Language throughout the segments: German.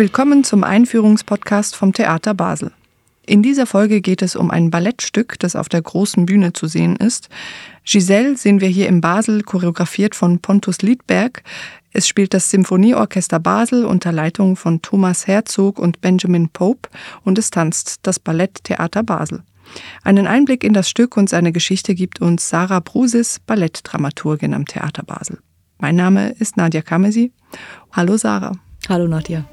Willkommen zum Einführungspodcast vom Theater Basel. In dieser Folge geht es um ein Ballettstück, das auf der großen Bühne zu sehen ist. Giselle sehen wir hier in Basel, choreografiert von Pontus Lidberg. Es spielt das Symphonieorchester Basel unter Leitung von Thomas Herzog und Benjamin Pope und es tanzt das Ballett Theater Basel. Einen Einblick in das Stück und seine Geschichte gibt uns Sarah Brusis, Ballettdramaturgin am Theater Basel. Mein Name ist Nadja Kamesi. Hallo Sarah. Hallo Nadja.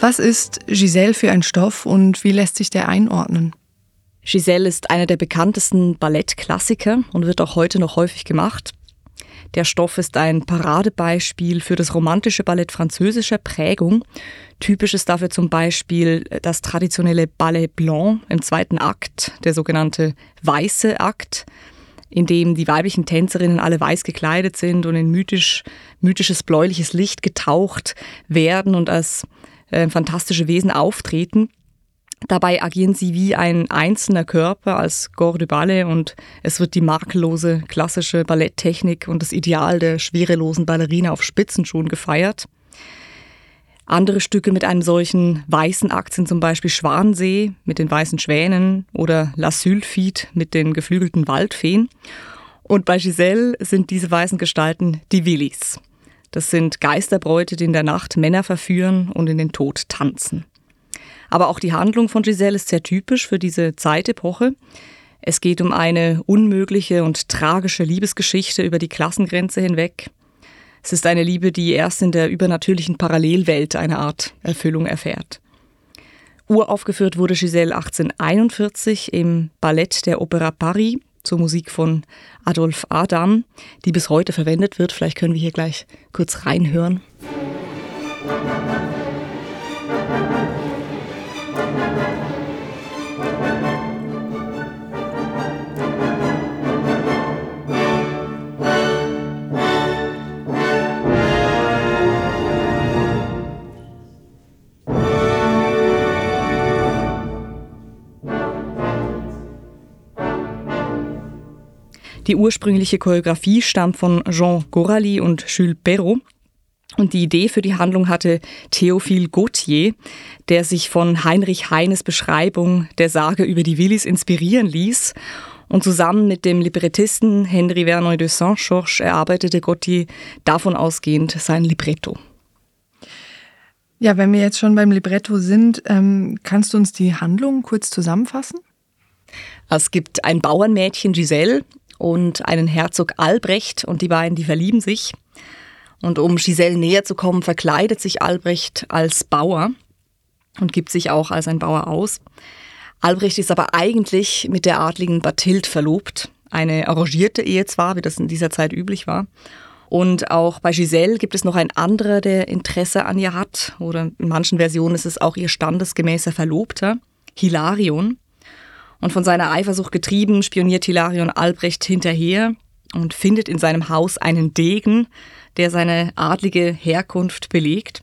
Was ist Giselle für ein Stoff und wie lässt sich der einordnen? Giselle ist einer der bekanntesten Ballettklassiker und wird auch heute noch häufig gemacht. Der Stoff ist ein Paradebeispiel für das romantische Ballett französischer Prägung. Typisch ist dafür zum Beispiel das traditionelle Ballet Blanc im zweiten Akt, der sogenannte weiße Akt, in dem die weiblichen Tänzerinnen alle weiß gekleidet sind und in mythisches bläuliches Licht getaucht werden und als fantastische Wesen auftreten. Dabei agieren sie wie ein einzelner Körper als Corps de Ballet und es wird die makellose klassische Balletttechnik und das Ideal der schwerelosen Ballerina auf Spitzenschuhen gefeiert. Andere Stücke mit einem solchen weißen Akt sind zum Beispiel Schwansee mit den weißen Schwänen oder La Sylphide mit den geflügelten Waldfeen. Und bei Giselle sind diese weißen Gestalten die Wilis. Das sind Geisterbräute, die in der Nacht Männer verführen und in den Tod tanzen. Aber auch die Handlung von Giselle ist sehr typisch für diese Zeitepoche. Es geht um eine unmögliche und tragische Liebesgeschichte über die Klassengrenze hinweg. Es ist eine Liebe, die erst in der übernatürlichen Parallelwelt eine Art Erfüllung erfährt. Uraufgeführt wurde Giselle 1841 im Ballett der Opéra Paris zur Musik von Adolphe Adam, die bis heute verwendet wird. Vielleicht können wir hier gleich kurz reinhören. Die ursprüngliche Choreografie stammt von Jean Coralli und Jules Perrault. Und die Idee für die Handlung hatte Théophile Gautier, der sich von Heinrich Heines Beschreibung der Sage über die Wilis inspirieren ließ. Und zusammen mit dem Librettisten Henri Vernoy de Saint-Georges erarbeitete Gautier davon ausgehend sein Libretto. Ja, wenn wir jetzt schon beim Libretto sind, kannst du uns die Handlung kurz zusammenfassen? Es gibt ein Bauernmädchen Giselle und einen Herzog Albrecht und die beiden, die verlieben sich. Und um Giselle näher zu kommen, verkleidet sich Albrecht als Bauer und gibt sich auch als ein Bauer aus. Albrecht ist aber eigentlich mit der adligen Bathilde verlobt, eine arrangierte Ehe zwar, wie das in dieser Zeit üblich war. Und auch bei Giselle gibt es noch einen anderen, der Interesse an ihr hat, oder in manchen Versionen ist es auch ihr standesgemäßer Verlobter, Hilarion. Und von seiner Eifersucht getrieben, spioniert Hilarion Albrecht hinterher und findet in seinem Haus einen Degen, der seine adlige Herkunft belegt.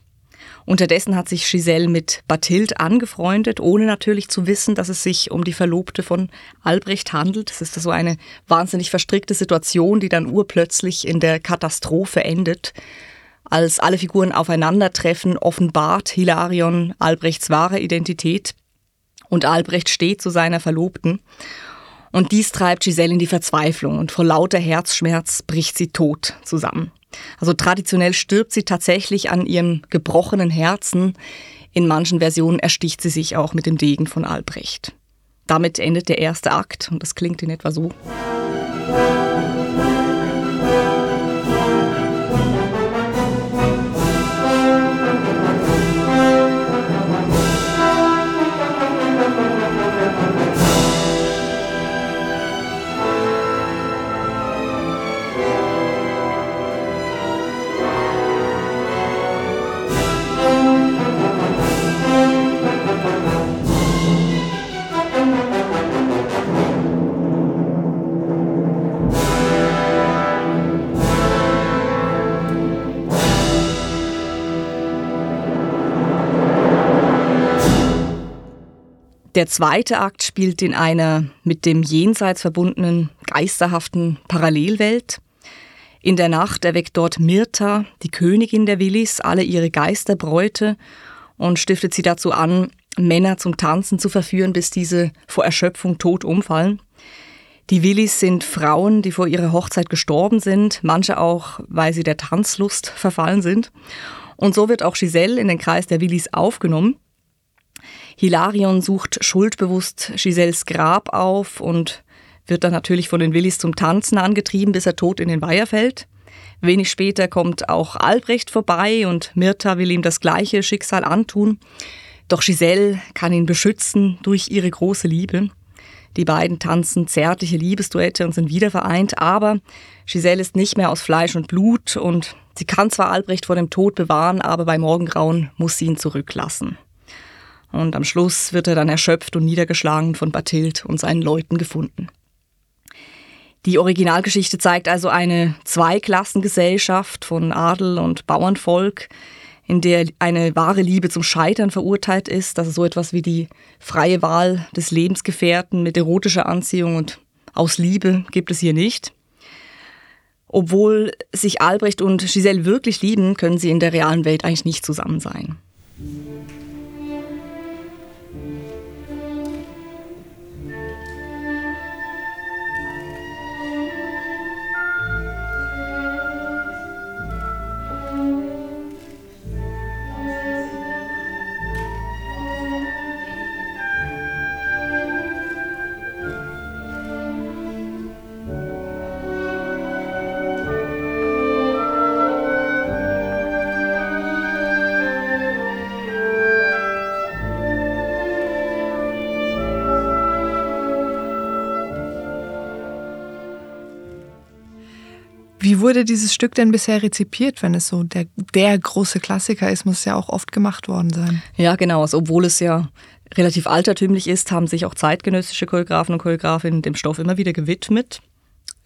Unterdessen hat sich Giselle mit Bathilde angefreundet, ohne natürlich zu wissen, dass es sich um die Verlobte von Albrecht handelt. Es ist so eine wahnsinnig verstrickte Situation, die dann urplötzlich in der Katastrophe endet. Als alle Figuren aufeinandertreffen, offenbart Hilarion Albrechts wahre Identität. Und Albrecht steht zu seiner Verlobten. Und dies treibt Giselle in die Verzweiflung. Und vor lauter Herzschmerz bricht sie tot zusammen. Also traditionell stirbt sie tatsächlich an ihrem gebrochenen Herzen. In manchen Versionen ersticht sie sich auch mit dem Degen von Albrecht. Damit endet der erste Akt. Und das klingt in etwa so. Der zweite Akt spielt in einer mit dem Jenseits verbundenen, geisterhaften Parallelwelt. In der Nacht erweckt dort Myrta, die Königin der Wilis, alle ihre Geisterbräute und stiftet sie dazu an, Männer zum Tanzen zu verführen, bis diese vor Erschöpfung tot umfallen. Die Wilis sind Frauen, die vor ihrer Hochzeit gestorben sind, manche auch, weil sie der Tanzlust verfallen sind. Und so wird auch Giselle in den Kreis der Wilis aufgenommen. Hilarion sucht schuldbewusst Giselles Grab auf und wird dann natürlich von den Wilis zum Tanzen angetrieben, bis er tot in den Weiher fällt. Wenig später kommt auch Albrecht vorbei und Myrta will ihm das gleiche Schicksal antun. Doch Giselle kann ihn beschützen durch ihre große Liebe. Die beiden tanzen zärtliche Liebesduette und sind wieder vereint, aber Giselle ist nicht mehr aus Fleisch und Blut und sie kann zwar Albrecht vor dem Tod bewahren, aber bei Morgengrauen muss sie ihn zurücklassen. Und am Schluss wird er dann erschöpft und niedergeschlagen von Bathilde und seinen Leuten gefunden. Die Originalgeschichte zeigt also eine Zweiklassengesellschaft von Adel und Bauernvolk, in der eine wahre Liebe zum Scheitern verurteilt ist, also so etwas wie die freie Wahl des Lebensgefährten mit erotischer Anziehung und aus Liebe gibt es hier nicht. Obwohl sich Albrecht und Giselle wirklich lieben, können sie in der realen Welt eigentlich nicht zusammen sein. Wie wurde dieses Stück denn bisher rezipiert, wenn es so der große Klassiker ist? Muss ja auch oft gemacht worden sein. Ja, genau. Also, obwohl es ja relativ altertümlich ist, haben sich auch zeitgenössische Choreografen und Choreografinnen dem Stoff immer wieder gewidmet.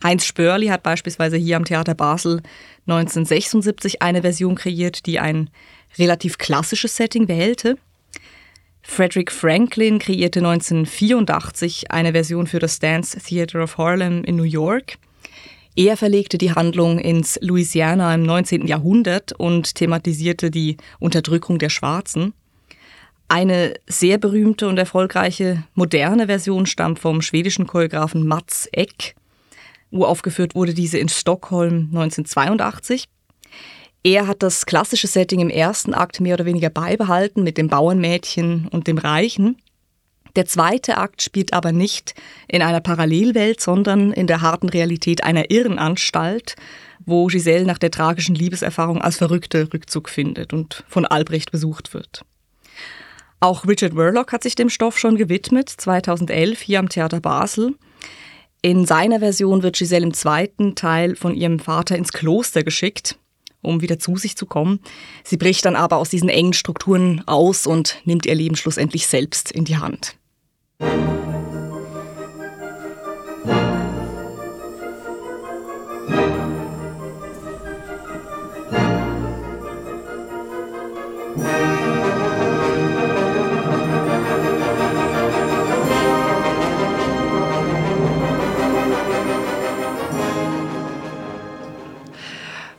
Heinz Spörli hat beispielsweise hier am Theater Basel 1976 eine Version kreiert, die ein relativ klassisches Setting wählte. Frederick Franklin kreierte 1984 eine Version für das Dance Theater of Harlem in New York. Er verlegte die Handlung ins Louisiana im 19. Jahrhundert und thematisierte die Unterdrückung der Schwarzen. Eine sehr berühmte und erfolgreiche moderne Version stammt vom schwedischen Choreografen Mats Ek. Uraufgeführt wurde diese in Stockholm 1982. Er hat das klassische Setting im ersten Akt mehr oder weniger beibehalten mit dem Bauernmädchen und dem Reichen. Der zweite Akt spielt aber nicht in einer Parallelwelt, sondern in der harten Realität einer Irrenanstalt, wo Giselle nach der tragischen Liebeserfahrung als Verrückte Rückzug findet und von Albrecht besucht wird. Auch Richard Warlock hat sich dem Stoff schon gewidmet, 2011 hier am Theater Basel. In seiner Version wird Giselle im zweiten Teil von ihrem Vater ins Kloster geschickt, um wieder zu sich zu kommen. Sie bricht dann aber aus diesen engen Strukturen aus und nimmt ihr Leben schlussendlich selbst in die Hand.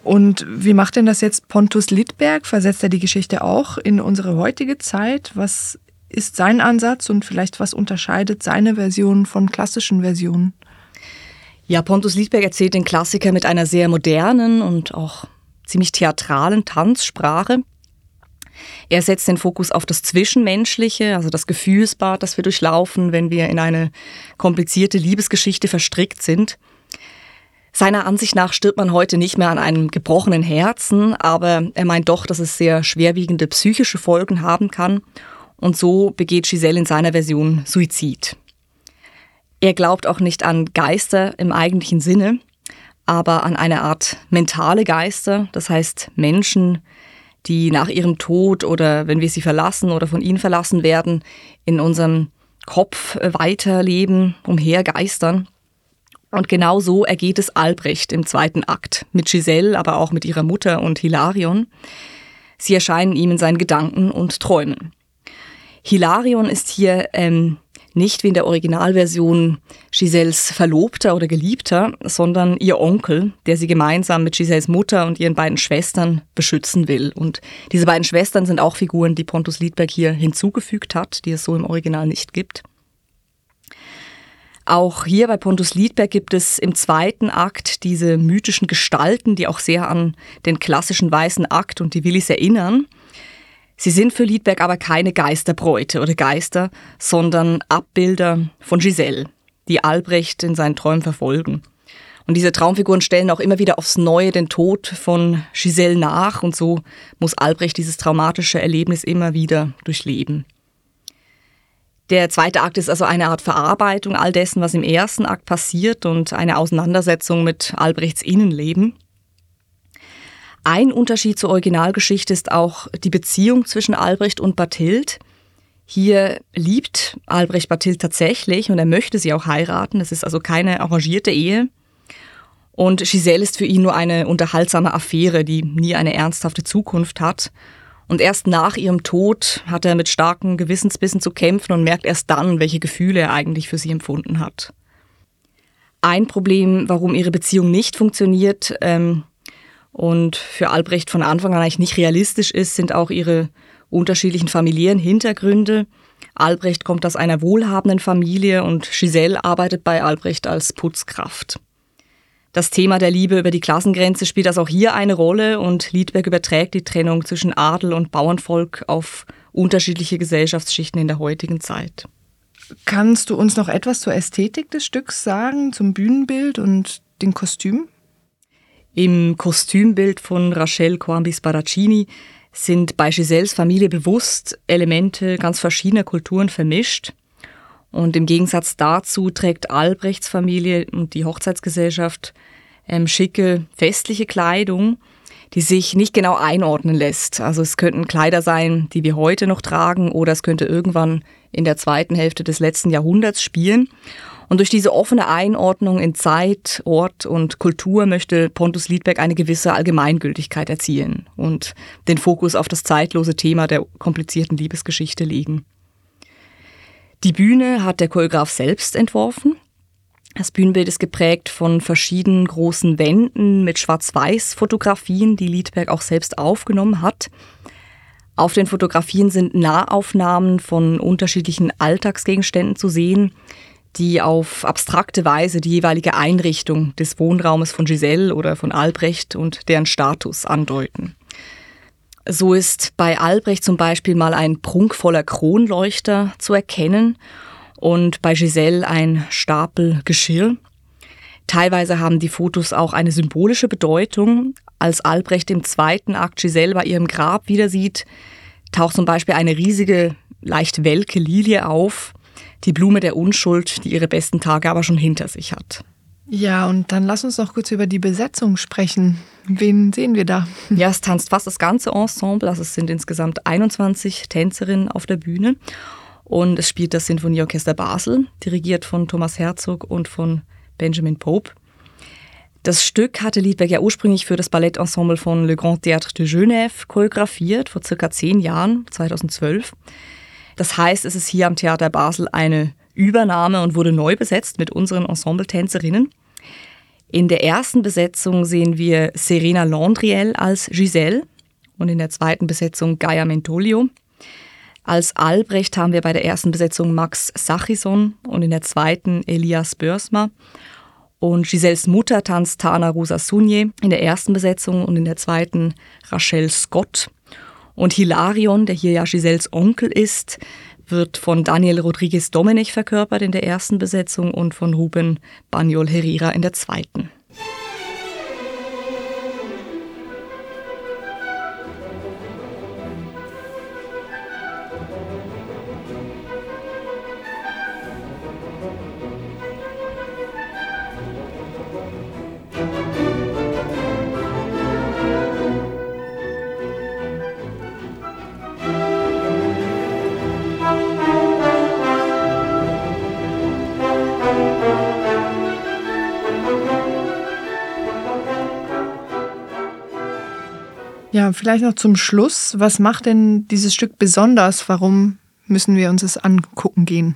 Und wie macht denn das jetzt Pontus Lidberg? Versetzt er die Geschichte auch in unsere heutige Zeit? Was ist sein Ansatz und vielleicht was unterscheidet seine Version von klassischen Versionen? Ja, Pontus Lidberg erzählt den Klassiker mit einer sehr modernen und auch ziemlich theatralen Tanzsprache. Er setzt den Fokus auf das Zwischenmenschliche, also das Gefühlsbad, das wir durchlaufen, wenn wir in eine komplizierte Liebesgeschichte verstrickt sind. Seiner Ansicht nach stirbt man heute nicht mehr an einem gebrochenen Herzen, aber er meint doch, dass es sehr schwerwiegende psychische Folgen haben kann. Und so begeht Giselle in seiner Version Suizid. Er glaubt auch nicht an Geister im eigentlichen Sinne, aber an eine Art mentale Geister, das heißt Menschen, die nach ihrem Tod oder wenn wir sie verlassen oder von ihnen verlassen werden, in unserem Kopf weiterleben, umhergeistern. Und genau so ergeht es Albrecht im zweiten Akt, mit Giselle, aber auch mit ihrer Mutter und Hilarion. Sie erscheinen ihm in seinen Gedanken und Träumen. Hilarion ist hier nicht wie in der Originalversion Giselles Verlobter oder Geliebter, sondern ihr Onkel, der sie gemeinsam mit Giselles Mutter und ihren beiden Schwestern beschützen will. Und diese beiden Schwestern sind auch Figuren, die Pontus Lidberg hier hinzugefügt hat, die es so im Original nicht gibt. Auch hier bei Pontus Lidberg gibt es im zweiten Akt diese mythischen Gestalten, die auch sehr an den klassischen weißen Akt und die Wilis erinnern. Sie sind für Lidberg aber keine Geisterbräute oder Geister, sondern Abbilder von Giselle, die Albrecht in seinen Träumen verfolgen. Und diese Traumfiguren stellen auch immer wieder aufs Neue den Tod von Giselle nach und so muss Albrecht dieses traumatische Erlebnis immer wieder durchleben. Der zweite Akt ist also eine Art Verarbeitung all dessen, was im ersten Akt passiert und eine Auseinandersetzung mit Albrechts Innenleben. Ein Unterschied zur Originalgeschichte ist auch die Beziehung zwischen Albrecht und Bathilde. Hier liebt Albrecht Bathilde tatsächlich und er möchte sie auch heiraten. Es ist also keine arrangierte Ehe. Und Giselle ist für ihn nur eine unterhaltsame Affäre, die nie eine ernsthafte Zukunft hat. Und erst nach ihrem Tod hat er mit starken Gewissensbissen zu kämpfen und merkt erst dann, welche Gefühle er eigentlich für sie empfunden hat. Ein Problem, warum ihre Beziehung nicht funktioniert und für Albrecht von Anfang an eigentlich nicht realistisch ist, sind auch ihre unterschiedlichen familiären Hintergründe. Albrecht kommt aus einer wohlhabenden Familie und Giselle arbeitet bei Albrecht als Putzkraft. Das Thema der Liebe über die Klassengrenze spielt also auch hier eine Rolle und Lidberg überträgt die Trennung zwischen Adel und Bauernvolk auf unterschiedliche Gesellschaftsschichten in der heutigen Zeit. Kannst du uns noch etwas zur Ästhetik des Stücks sagen, zum Bühnenbild und den Kostümen? Im Kostümbild von Rachel Coambis-Baraccini sind bei Giselles Familie bewusst Elemente ganz verschiedener Kulturen vermischt. Und im Gegensatz dazu trägt Albrechts Familie und die Hochzeitsgesellschaft schicke, festliche Kleidung, die sich nicht genau einordnen lässt. Also es könnten Kleider sein, die wir heute noch tragen oder es könnte irgendwann in der zweiten Hälfte des letzten Jahrhunderts spielen. Und durch diese offene Einordnung in Zeit, Ort und Kultur möchte Pontus Lidberg eine gewisse Allgemeingültigkeit erzielen und den Fokus auf das zeitlose Thema der komplizierten Liebesgeschichte legen. Die Bühne hat der Choreograf selbst entworfen. Das Bühnenbild ist geprägt von verschiedenen großen Wänden mit Schwarz-Weiß-Fotografien, die Lidberg auch selbst aufgenommen hat. Auf den Fotografien sind Nahaufnahmen von unterschiedlichen Alltagsgegenständen zu sehen, die auf abstrakte Weise die jeweilige Einrichtung des Wohnraumes von Giselle oder von Albrecht und deren Status andeuten. So ist bei Albrecht zum Beispiel mal ein prunkvoller Kronleuchter zu erkennen und bei Giselle ein Stapel Geschirr. Teilweise haben die Fotos auch eine symbolische Bedeutung. Als Albrecht im zweiten Akt Giselle bei ihrem Grab wieder sieht, taucht zum Beispiel eine riesige, leicht welke Lilie auf, die Blume der Unschuld, die ihre besten Tage aber schon hinter sich hat. Ja, und dann lass uns noch kurz über die Besetzung sprechen. Wen sehen wir da? Ja, es tanzt fast das ganze Ensemble. Also es sind insgesamt 21 Tänzerinnen auf der Bühne. Und es spielt das Symphonieorchester Basel, dirigiert von Thomas Herzog und von Benjamin Pope. Das Stück hatte Lidberg ja ursprünglich für das Ballettensemble von Le Grand Théâtre de Genève choreografiert, vor circa 10 Jahren, 2012. Das heißt, es ist hier am Theater Basel eine Übernahme und wurde neu besetzt mit unseren Ensemble-Tänzerinnen. In der ersten Besetzung sehen wir Serena Landriel als Giselle und in der zweiten Besetzung Gaia Mentolio. Als Albrecht haben wir bei der ersten Besetzung Max Sachison und in der zweiten Elias Börsma. Und Giselles Mutter tanzt Tana Rosa Sunye in der ersten Besetzung und in der zweiten Rachel Scott. Und Hilarion, der hier ja Giselles Onkel ist, wird von Daniel Rodriguez Domenech verkörpert in der ersten Besetzung und von Ruben Bagnol Herrera in der zweiten. Ja, vielleicht noch zum Schluss. Was macht denn dieses Stück besonders? Warum müssen wir uns es angucken gehen.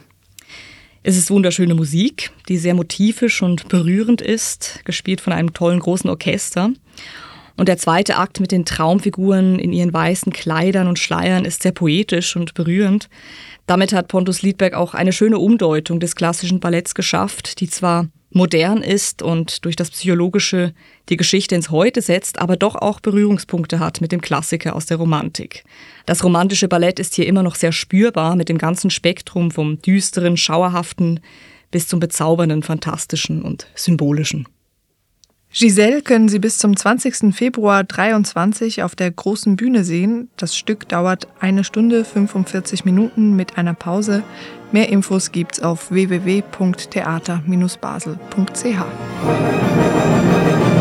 Es ist wunderschöne Musik, die sehr motivisch und berührend ist, gespielt von einem tollen großen Orchester. Und der zweite Akt mit den Traumfiguren in ihren weißen Kleidern und Schleiern ist sehr poetisch und berührend. Damit hat Pontus Lidberg auch eine schöne Umdeutung des klassischen Balletts geschafft, die zwar modern ist und durch das Psychologische die Geschichte ins Heute setzt, aber doch auch Berührungspunkte hat mit dem Klassiker aus der Romantik. Das romantische Ballett ist hier immer noch sehr spürbar mit dem ganzen Spektrum vom düsteren, schauerhaften bis zum bezaubernden, fantastischen und symbolischen. Giselle können Sie bis zum 20. Februar 23 auf der großen Bühne sehen. Das Stück dauert 1 Stunde 45 Minuten mit einer Pause. Mehr Infos gibt's auf www.theater-basel.ch.